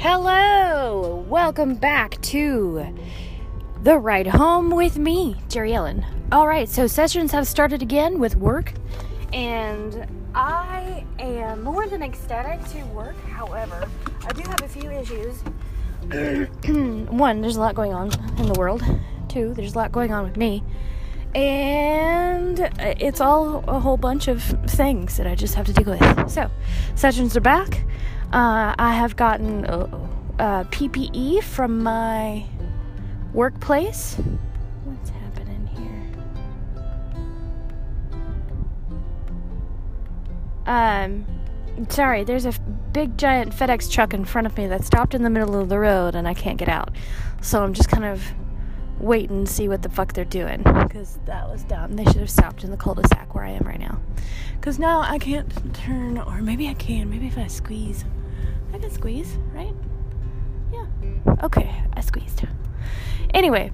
Hello! Welcome back to The Ride Home with me, Jerry Ellen. Alright, so sessions have started again with work, and I am more than ecstatic to work. However, I do have a few issues. One, there's a lot going on in the world. Two, there's a lot going on with me. And it's all a whole bunch of things that I just have to deal with. So, sessions are back. I have gotten PPE from my workplace. What's happening here? Sorry, there's a big giant FedEx truck in front of me that stopped in the middle of the road and I can't get out. So I'm just kind of waiting and see what the fuck they're doing, because that was dumb. They should have stopped in the cul-de-sac where I am right now, because now I can't turn, or maybe I can. Maybe if I squeeze, I can squeeze, right? Yeah. Okay, I squeezed. Anyway,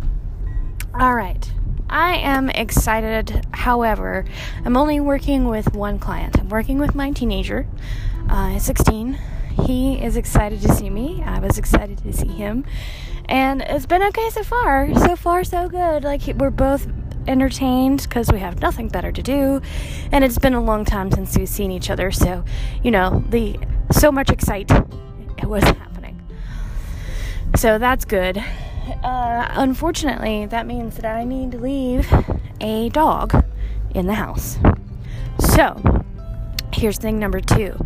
alright. I am excited. However, I'm only working with one client. I'm working with my teenager, 16. He is excited to see me. I was excited to see him. And it's been okay so far. So far, so good. Like, we're both entertained because we have nothing better to do. And it's been a long time since we've seen each other. So, you know, so much excitement was happening. So that's good. Unfortunately, that means that I need to leave a dog in the house. So, here's thing number two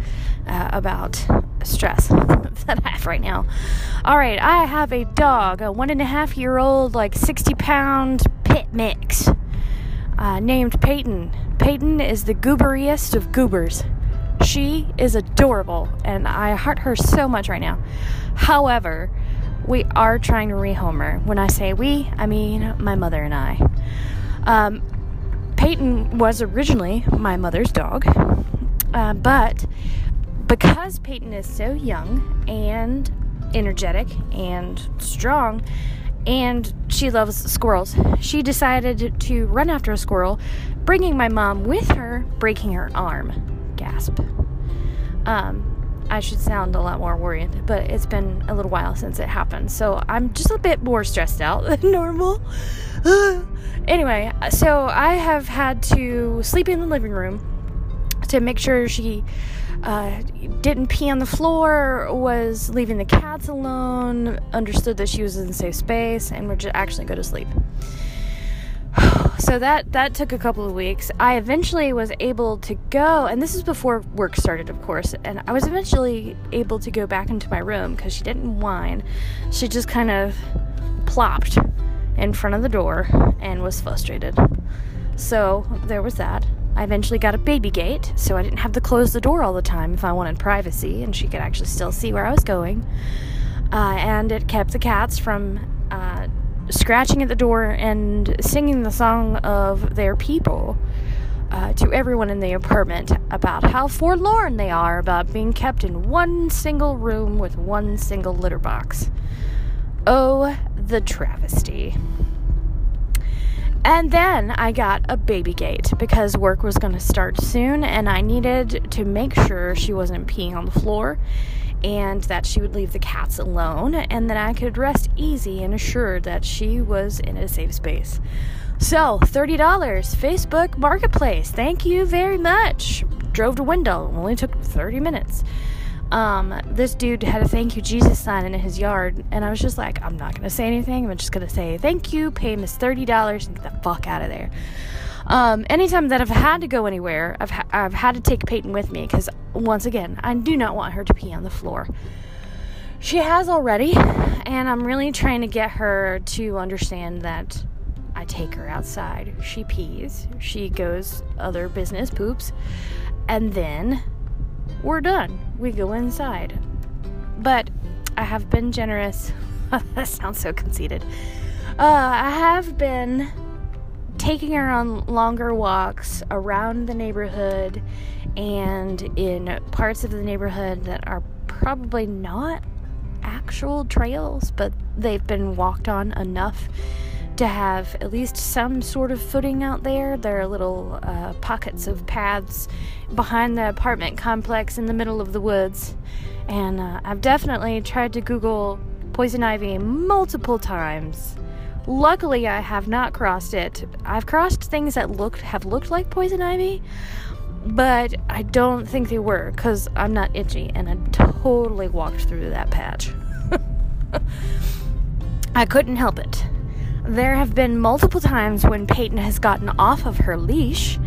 about stress that I have right now. Alright, I have a dog, a 1.5-year-old, like 60-pound pit mix named Peyton. Peyton is the gooberiest of goobers. She is adorable, and I heart her so much right now. However, we are trying to rehome her. When I say we, I mean my mother and I. Peyton was originally my mother's dog, but because Peyton is so young and energetic and strong, and she loves squirrels, she decided to run after a squirrel, bringing my mom with her, breaking her arm. Gasp. I should sound a lot more worried, but it's been a little while since it happened, so I'm just a bit more stressed out than normal. Anyway, so I have had to sleep in the living room to make sure she didn't pee on the floor, was leaving the cats alone, understood that she was in a safe space, and would actually go to sleep. So that took a couple of weeks. I eventually was able to go, and this is before work started, of course, and I was eventually able to go back into my room because she didn't whine. She just kind of plopped in front of the door and was frustrated. So there was that. I eventually got a baby gate, so I didn't have to close the door all the time if I wanted privacy, and she could actually still see where I was going. And it kept the cats from scratching at the door and singing the song of their people to everyone in the apartment about how forlorn they are about being kept in one single room with one single litter box. Oh, the travesty. And then I got a baby gate because work was going to start soon and I needed to make sure she wasn't peeing on the floor and that she would leave the cats alone and that I could rest easy and assure that she was in a safe space. So, $30, Facebook Marketplace. Thank you very much. Drove to Wendell. Only took 30 minutes. This dude had a thank you Jesus sign in his yard, and I was just like, I'm not gonna say anything, I'm just gonna say thank you, pay him his $30, and get the fuck out of there. Anytime that I've had to go anywhere, I've had to take Peyton with me, because once again, I do not want her to pee on the floor. She has already, and I'm really trying to get her to understand that I take her outside, she pees, she goes other business, poops, and then we're done. We go inside. But I have been generous. That sounds so conceited. I have been taking her on longer walks around the neighborhood and in parts of the neighborhood that are probably not actual trails, but they've been walked on enough to have at least some sort of footing out there. There are little pockets of paths behind the apartment complex in the middle of the woods. And I've definitely tried to Google poison ivy multiple times. Luckily, I have not crossed it. I've crossed things that have looked like poison ivy, but I don't think they were, because I'm not itchy, and I totally walked through that patch. I couldn't help it. There have been multiple times when Peyton has gotten off of her leash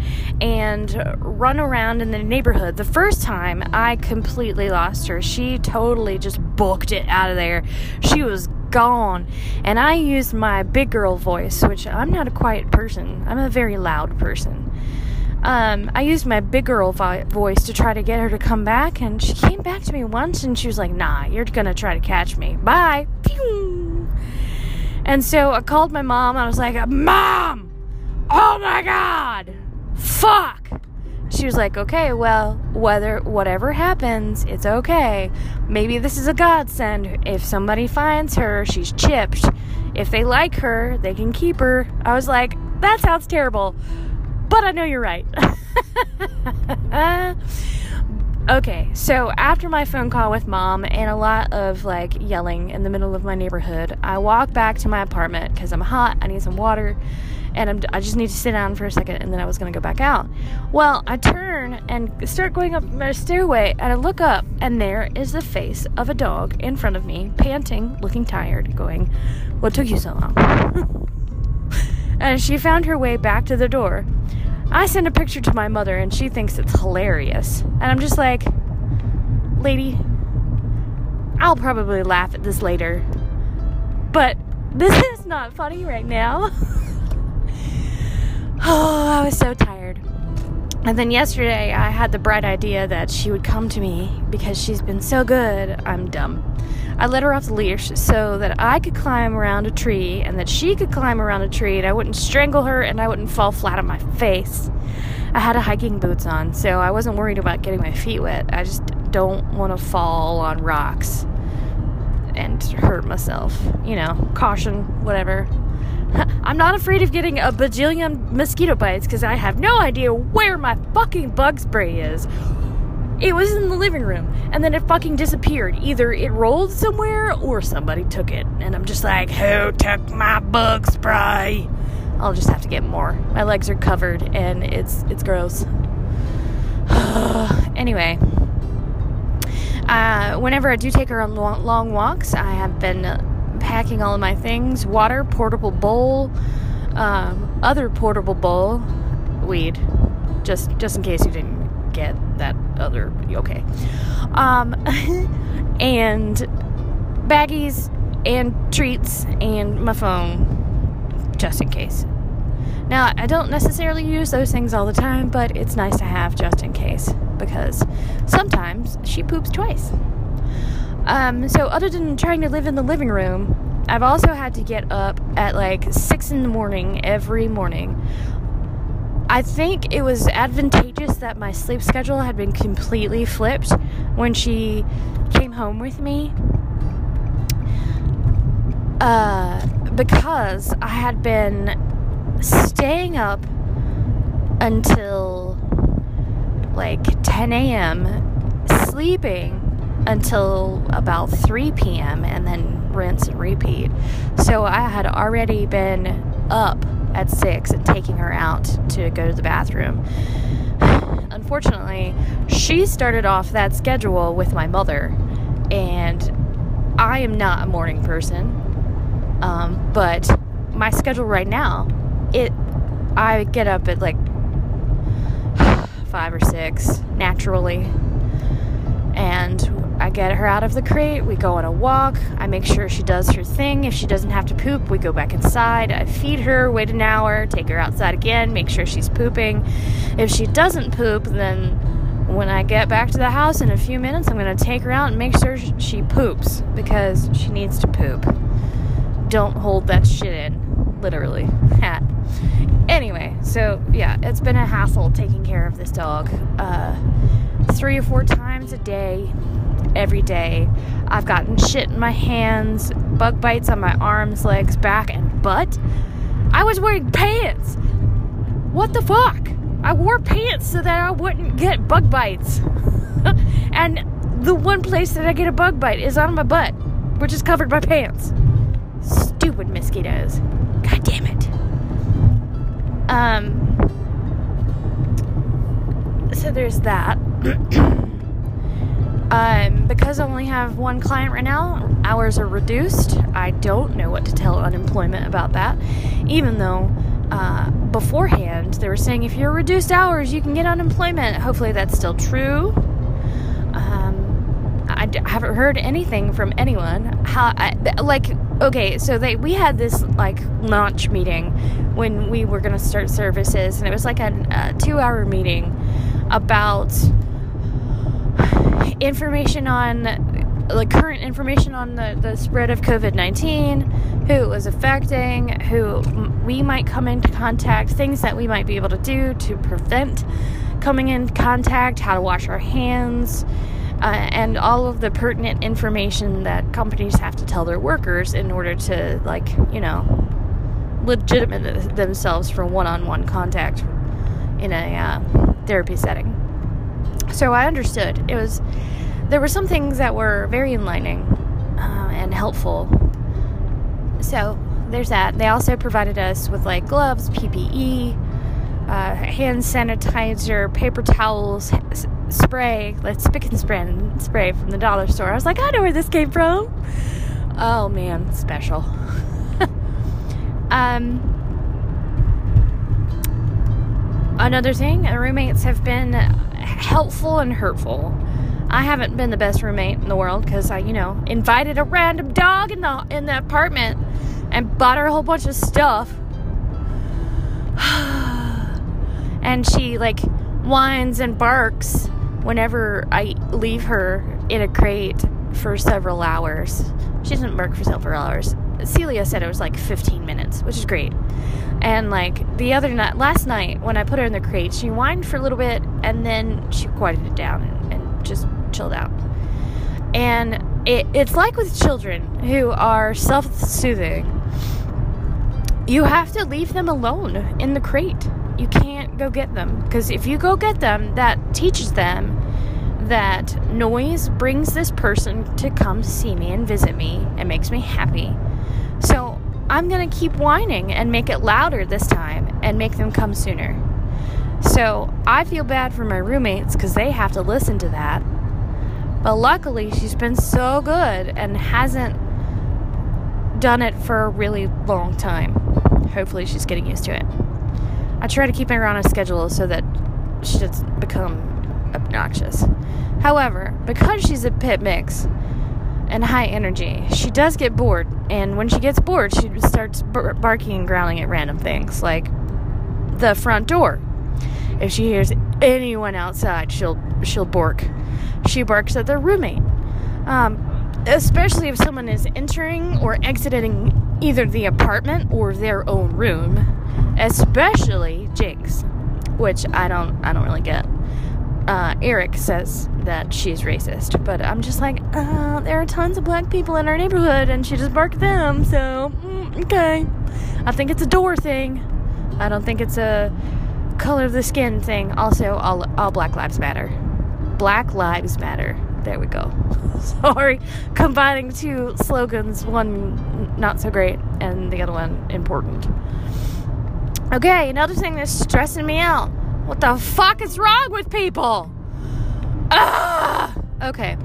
and run around in the neighborhood. The first time, I completely lost her. She totally just booked it out of there. She was gone. And I used my big girl voice, which I'm not a quiet person. I'm a very loud person. I used my big girl voice to try to get her to come back, and she came back to me once, and she was like, "Nah, you're gonna try to catch me. Bye." And so I called my mom. I was like, "Mom! Oh my God! Fuck!" She was like, "Okay, well, whatever happens, it's okay. Maybe this is a godsend. If somebody finds her, she's chipped. If they like her, they can keep her." I was like, "That sounds terrible, but I know you're right." Okay, so after my phone call with Mom and a lot of, like, yelling in the middle of my neighborhood, I walk back to my apartment because I'm hot, I need some water, and I just need to sit down for a second, and then I was going to go back out. Well, I turn and start going up my stairway, and I look up, and there is the face of a dog in front of me, panting, looking tired, going, "What took you so long?" And she found her way back to the door. I send a picture to my mother, and she thinks it's hilarious. And I'm just like, "Lady, I'll probably laugh at this later, but this is not funny right now." Oh, I was so tired. And then yesterday, I had the bright idea that she would come to me because she's been so good. I'm dumb. I let her off the leash so that I could climb around a tree and that she could climb around a tree, and I wouldn't strangle her and I wouldn't fall flat on my face. I had hiking boots on, so I wasn't worried about getting my feet wet. I just don't want to fall on rocks and hurt myself. You know, caution, whatever. I'm not afraid of getting a bajillion mosquito bites because I have no idea where my fucking bug spray is. It was in the living room, and then it fucking disappeared. Either it rolled somewhere, or somebody took it. And I'm just like, "Who took my bug spray?" I'll just have to get more. My legs are covered, and it's gross. Anyway, whenever I do take her on long walks, I have been packing all of my things. Water, portable bowl, other portable bowl, weed. Just in case you didn't get that other, okay. And baggies and treats and my phone, just in case. Now, I don't necessarily use those things all the time, but it's nice to have just in case, because sometimes she poops twice. So other than trying to live in the living room, I've also had to get up at like 6 in the morning every morning. I think it was advantageous that my sleep schedule had been completely flipped when she came home with me, because I had been staying up until like 10 a.m., sleeping until about 3 p.m., and then rinse and repeat. So I had already been up at 6 and taking her out to go to the bathroom. Unfortunately, she started off that schedule with my mother, and I am not a morning person, but my schedule right now, I get up at like 5 or 6 naturally, and I get her out of the crate, we go on a walk, I make sure she does her thing. If she doesn't have to poop, we go back inside, I feed her, wait an hour, take her outside again, make sure she's pooping. If she doesn't poop, then when I get back to the house in a few minutes, I'm going to take her out and make sure she poops, because she needs to poop. Don't hold that shit in, literally. Anyway, so yeah, it's been a hassle taking care of this dog. 3 or 4 times a day, every day. I've gotten shit in my hands, bug bites on my arms, legs, back, and butt. I was wearing pants. What the fuck? I wore pants so that I wouldn't get bug bites. And the one place that I get a bug bite is on my butt, which is covered by pants. Stupid mosquitoes. God damn it. So there's that. Because I only have one client right now, hours are reduced. I don't know what to tell unemployment about that, even though beforehand they were saying if you're reduced hours you can get unemployment. Hopefully that's still true. I haven't heard anything from anyone. We had this launch meeting when we were going to start services, and it was a 2-hour meeting about information on current information on the spread of COVID-19, who it was affecting, who we might come into contact, things that we might be able to do to prevent coming in contact, how to wash our hands, and all of the pertinent information that companies have to tell their workers in order to legitimate themselves for one-on-one contact in a therapy setting. So I understood. There were some things that were very enlightening and helpful. So there's that. They also provided us with gloves, PPE, hand sanitizer, paper towels, spray, spick and span spray from the dollar store. I was like, I know where this came from. Oh man, special. Another thing, roommates have been helpful and hurtful. I haven't been the best roommate in the world because I, invited a random dog in the apartment and bought her a whole bunch of stuff. And she whines and barks whenever I leave her in a crate for several hours. She doesn't bark for several hours. Celia said it was 15 minutes, which is great. And last night when I put her in the crate, she whined for a little bit and then she quieted it down and just chilled out. And it's like with children who are self-soothing. You have to leave them alone in the crate. You can't go get them, because if you go get them, that teaches them that noise brings this person to come see me and visit me and makes me happy. So I'm going to keep whining and make it louder this time and make them come sooner. So I feel bad for my roommates because they have to listen to that. But luckily she's been so good and hasn't done it for a really long time. Hopefully she's getting used to it. I try to keep her on a schedule so that she doesn't become obnoxious. However, because she's a pit mix and high energy, she does get bored. And when she gets bored, she starts barking and growling at random things, like the front door. If she hears anyone outside, she'll bark. She barks at their roommate, especially if someone is entering or exiting either the apartment or their own room, especially Jinx, which I don't really get. Eric says that she's racist, but I'm just there are tons of black people in our neighborhood and she just barked them, so okay. I think it's a door thing. I don't think it's a color of the skin thing. Also, all black lives matter. Black lives matter. There we go. Sorry, combining two slogans, one not so great and the other one important. Okay, another thing that's stressing me out. What the fuck is wrong with people? Ugh! Okay.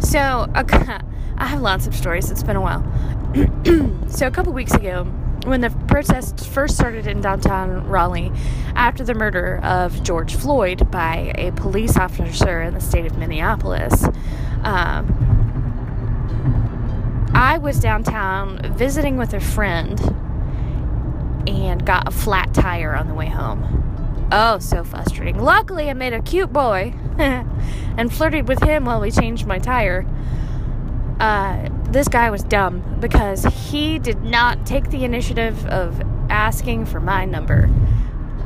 So, I have lots of stories. It's been a while. So, a couple weeks ago, when the protests first started in downtown Raleigh, after the murder of George Floyd by a police officer in the state of Minneapolis, I was downtown visiting with a friend and got a flat tire on the way home. Oh, so frustrating. Luckily, I made a cute boy and flirted with him while we changed my tire. This guy was dumb because he did not take the initiative of asking for my number.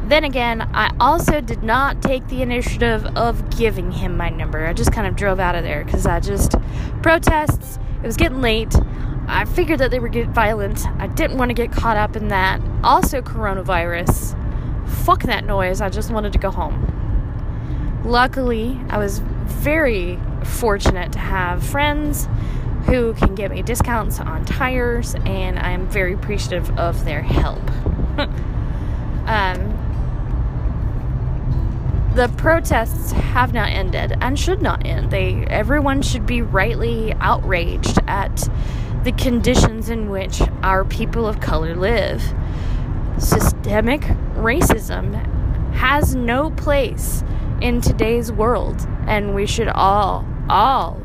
Then again, I also did not take the initiative of giving him my number. I just kind of drove out of there because protests, it was getting late. I figured that they were getting violent. I didn't want to get caught up in that. Also, coronavirus. Fuck that noise. I just wanted to go home. Luckily, I was very fortunate to have friends who can give me discounts on tires, and I'm very appreciative of their help. The protests have not ended and should not end. Everyone should be rightly outraged at the conditions in which our people of color live. Systemic racism has no place in today's world, and we should all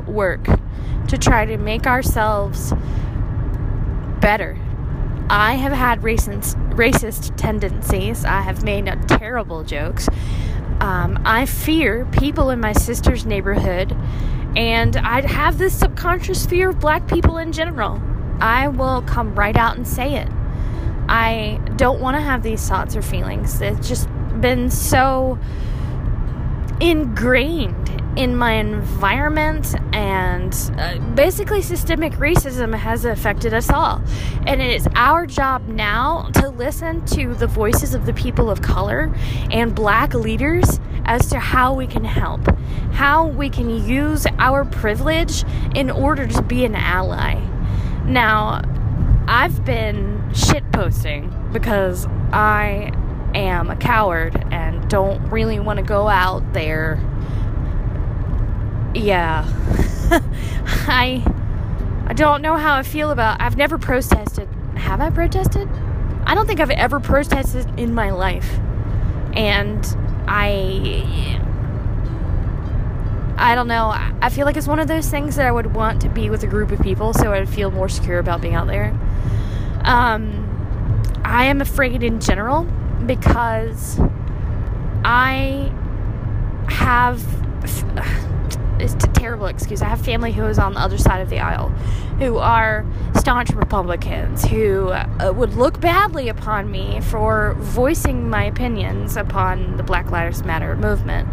work to try to make ourselves better. I have had racist tendencies. I have made terrible jokes. I fear people in my sister's neighborhood, and I have this subconscious fear of black people in general. I will come right out and say it. I don't want to have these thoughts or feelings. It's just been so ingrained in my environment, and basically systemic racism has affected us all. And it is our job now to listen to the voices of the people of color and black leaders as to how we can help, how we can use our privilege in order to be an ally. Now, I've been shitposting because I am a coward and don't really want to go out there. Yeah. I don't know how I feel about... I've never protested. Have I protested? I don't think I've ever protested in my life. And I don't know. I feel like it's one of those things that I would want to be with a group of people, so I'd feel more secure about being out there. I am afraid in general because I have... It's a terrible excuse. I have family who is on the other side of the aisle, who are staunch Republicans, who would look badly upon me for voicing my opinions upon the Black Lives Matter movement.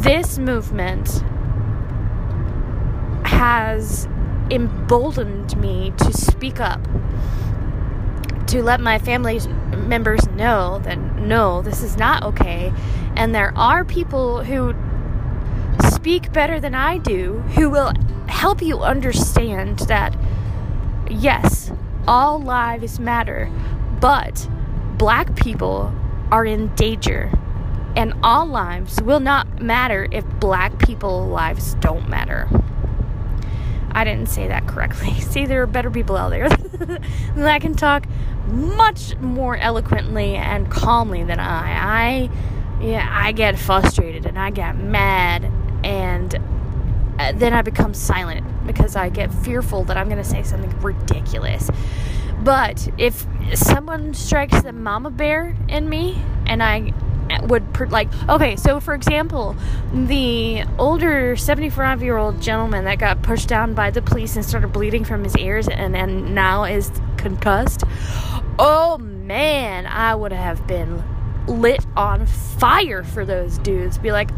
This movement has emboldened me to speak up, to let my family members know that no, this is not okay, and there are people who speak better than I do, who will help you understand that yes, all lives matter, but black people are in danger, and all lives will not matter if black people's lives don't matter. I didn't say that correctly. See, there are better people out there that can talk much more eloquently and calmly than I. I get frustrated and I get mad, and then I become silent because I get fearful that I'm going to say something ridiculous. But if someone strikes the mama bear in me, and I would so for example, the older 75-year-old gentleman that got pushed down by the police and started bleeding from his ears and now is concussed. Oh man, I would have been lit on fire for those dudes. Be like,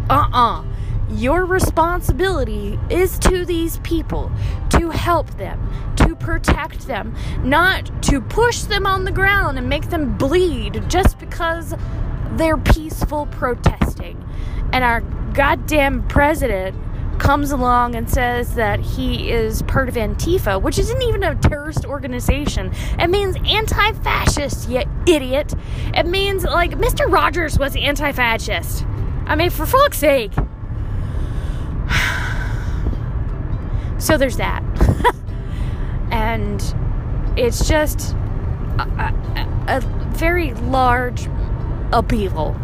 your responsibility is to these people, to help them, to protect them, not to push them on the ground and make them bleed just because they're peaceful protesting. And our goddamn president comes along and says that he is part of Antifa, which isn't even a terrorist organization. It means anti-fascist, you idiot. It means, like, Mr. Rogers was anti-fascist. I mean, for fuck's sake. So there's that. And it's just a very large upheaval.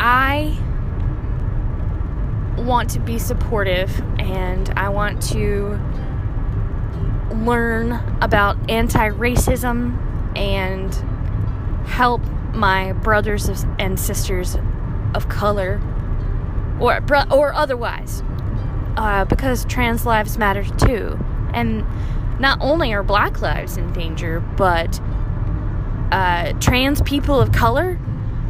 I want to be supportive, and I want to learn about anti-racism and help my brothers and sisters of color, or otherwise, because trans lives matter too. And not only are black lives in danger, but trans people of color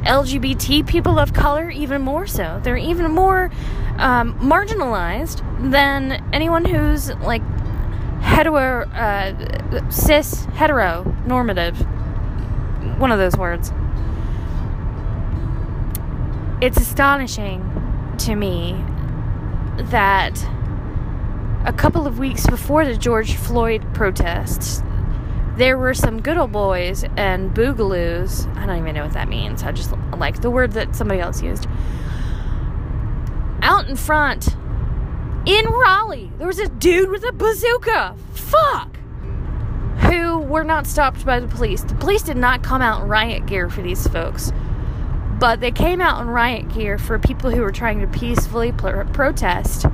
LGBT people of color even more so. They're even more marginalized than anyone who's like hetero, cis, hetero, normative. One of those words. It's astonishing to me that a couple of weeks before the George Floyd protests, there were some good old boys and boogaloos. I don't even know what that means. I just like the word that somebody else used. Out in front, in Raleigh, there was a dude with a bazooka. Fuck! Who were not stopped by the police. The police did not come out in riot gear for these folks. But they came out in riot gear for people who were trying to peacefully protest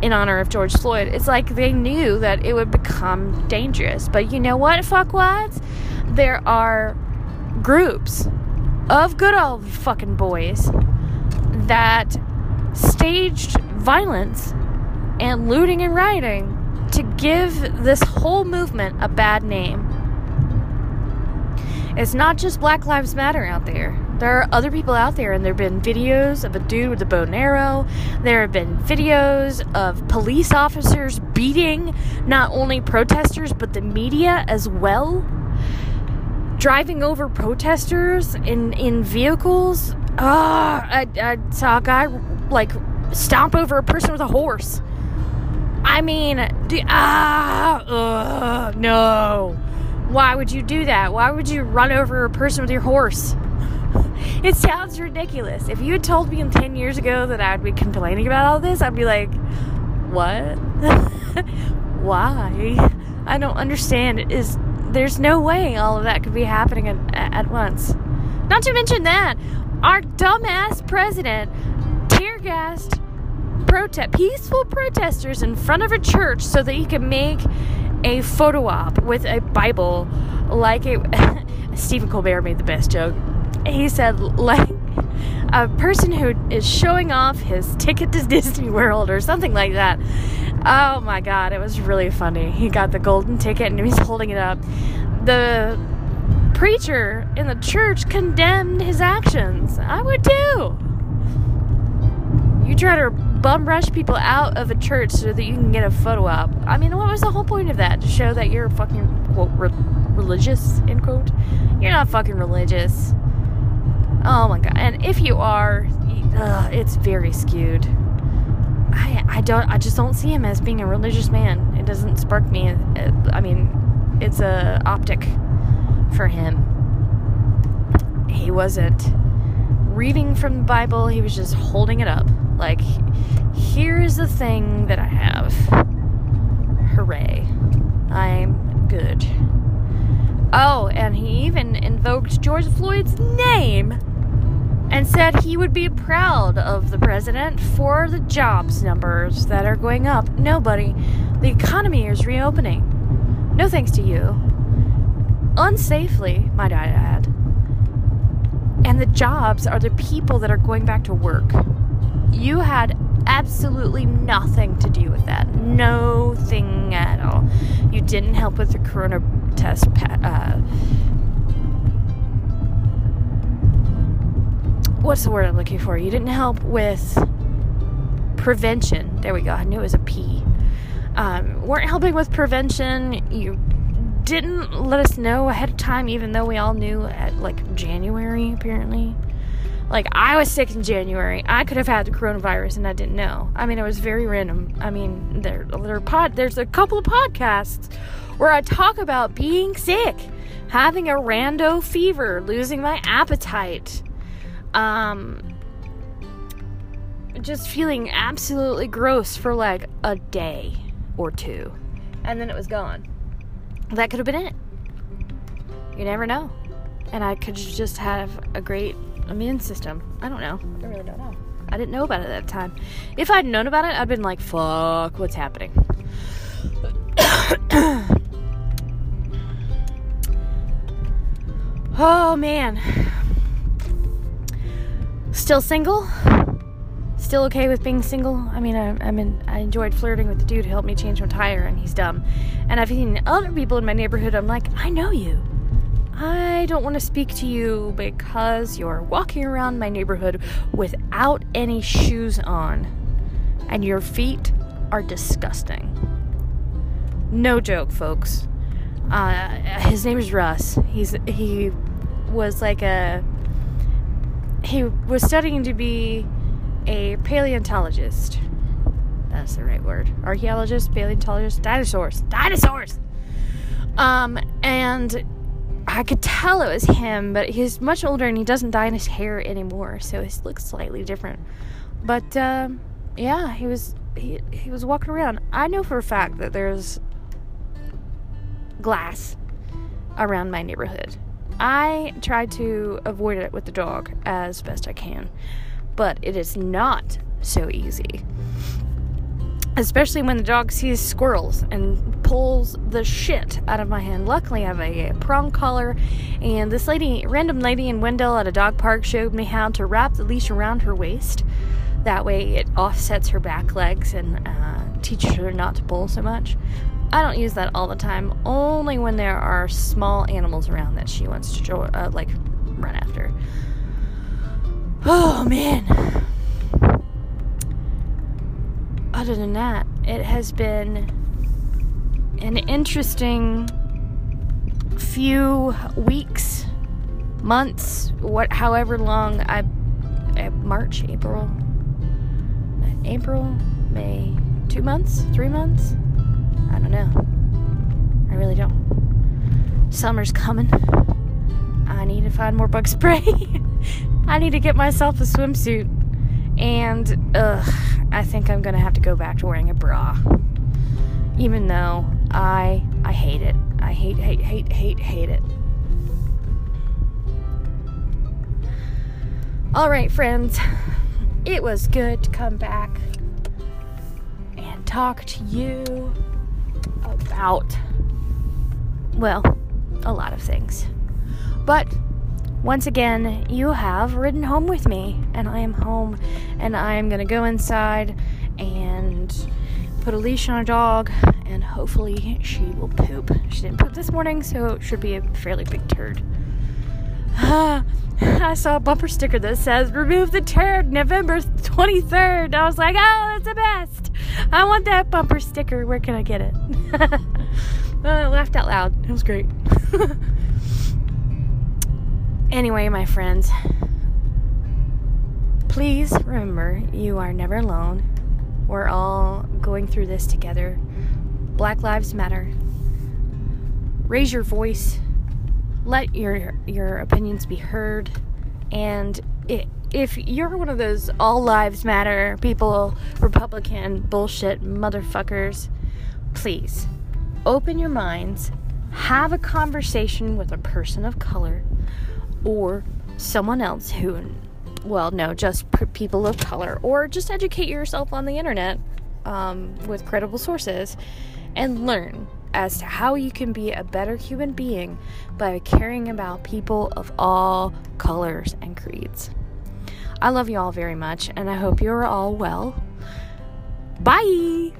in honor of George Floyd. It's like they knew that it would become dangerous. But you know what, fuckwads? There are groups of good old fucking boys that staged violence and looting and rioting to give this whole movement a bad name. It's not just Black Lives Matter out there. There are other people out there, and there have been videos of a dude with a bow and arrow. There have been videos of police officers beating not only protesters, but the media as well. Driving over protesters in vehicles. I saw a guy, like, stomp over a person with a horse. I mean, no. Why would you do that? Why would you run over a person with your horse? It sounds ridiculous. If you had told me 10 years ago that I would be complaining about all this, I'd be like, what? Why? I don't understand. There's no way all of that could be happening at once. Not to mention that our dumbass president tear gassed peaceful protesters in front of a church so that he could make a photo op with a Bible like it. Stephen Colbert made the best joke. He said, like, a person who is showing off his ticket to Disney World or something like that. Oh, my God. It was really funny. He got the golden ticket and he's holding it up. The preacher in the church condemned his actions. I would, too. You try to bum rush people out of a church so that you can get a photo op. I mean, what was the whole point of that? To show that you're fucking, quote, religious, end quote? You're not fucking religious. Oh my God! And if you are, it's very skewed. I just don't see him as being a religious man. It doesn't spark me. I mean, it's a optic for him. He wasn't reading from the Bible. He was just holding it up, like, here is the thing that I have. Hooray! I'm good. Oh, and he even invoked George Floyd's name and said he would be proud of the president for the jobs numbers that are going up. Nobody. The economy is reopening. No thanks to you. Unsafely, might I add. And the jobs are the people that are going back to work. You had absolutely nothing to do with that. No thing at all. You didn't help with the coronavirus test what's the word I'm looking for? You didn't help with prevention. There we go. I knew it was a P. Weren't helping with prevention. You didn't let us know ahead of time, even though we all knew at like January, apparently. Like, I was sick in January. I could have had the coronavirus and I didn't know. I mean, it was very random. I mean, there's a couple of podcasts where I talk about being sick, having a rando fever, losing my appetite, just feeling absolutely gross for like a day or two, and then it was gone. That could have been it. You never know. And I could just have a great immune system. I don't know. I really don't know. I didn't know about it at that time. If I'd known about it, I'd been like, fuck, what's happening? Oh, man. Still single? Still okay with being single? I mean, I enjoyed flirting with the dude who helped me change my tire, and he's dumb. And I've seen other people in my neighborhood. I'm like, I know you. I don't want to speak to you because you're walking around my neighborhood without any shoes on, and your feet are disgusting. No joke, folks. His name is Russ. He was studying to be a paleontologist. That's the right word. Archaeologist, paleontologist, dinosaurs! And I could tell it was him, but he's much older and he doesn't dye his hair anymore, so he looks slightly different. But, yeah, he was walking around. I know for a fact that there's glass around my neighborhood. I try to avoid it with the dog as best I can, but it is not so easy. Especially when the dog sees squirrels and pulls the shit out of my hand. Luckily, I have a prong collar, and this random lady in Wendell at a dog park showed me how to wrap the leash around her waist. That way it offsets her back legs and teaches her not to pull so much. I don't use that all the time, only when there are small animals around that she wants to run after. Oh, man. Other than that, it has been an interesting few weeks, months, however long. March, April, May, 2 months, 3 months? I don't know. I really don't. Summer's coming. I need to find more bug spray. I need to get myself a swimsuit. And, I think I'm gonna have to go back to wearing a bra. Even though I hate it. I hate it. Alright, friends. It was good to come back and talk to you about, well, a lot of things. But once again, you have ridden home with me, and I am home, and I am going to go inside and put a leash on a dog, and hopefully she will poop. She didn't poop this morning, so it should be a fairly big turd. I saw a bumper sticker that says, "Remove the turd, November 23rd. I was like, oh, that's the best. I want that bumper sticker. Where can I get it? I laughed out loud. It was great. Anyway, my friends, please remember you are never alone. We're all going through this together. Black Lives Matter. Raise your voice. Let your opinions be heard. And if you're one of those all lives matter people, Republican bullshit motherfuckers, please open your minds. Have a conversation with a person of color. Or someone else who, well, no, just people of color. Or just educate yourself on the internet with credible sources and learn as to how you can be a better human being by caring about people of all colors and creeds. I love you all very much, and I hope you're all well. Bye!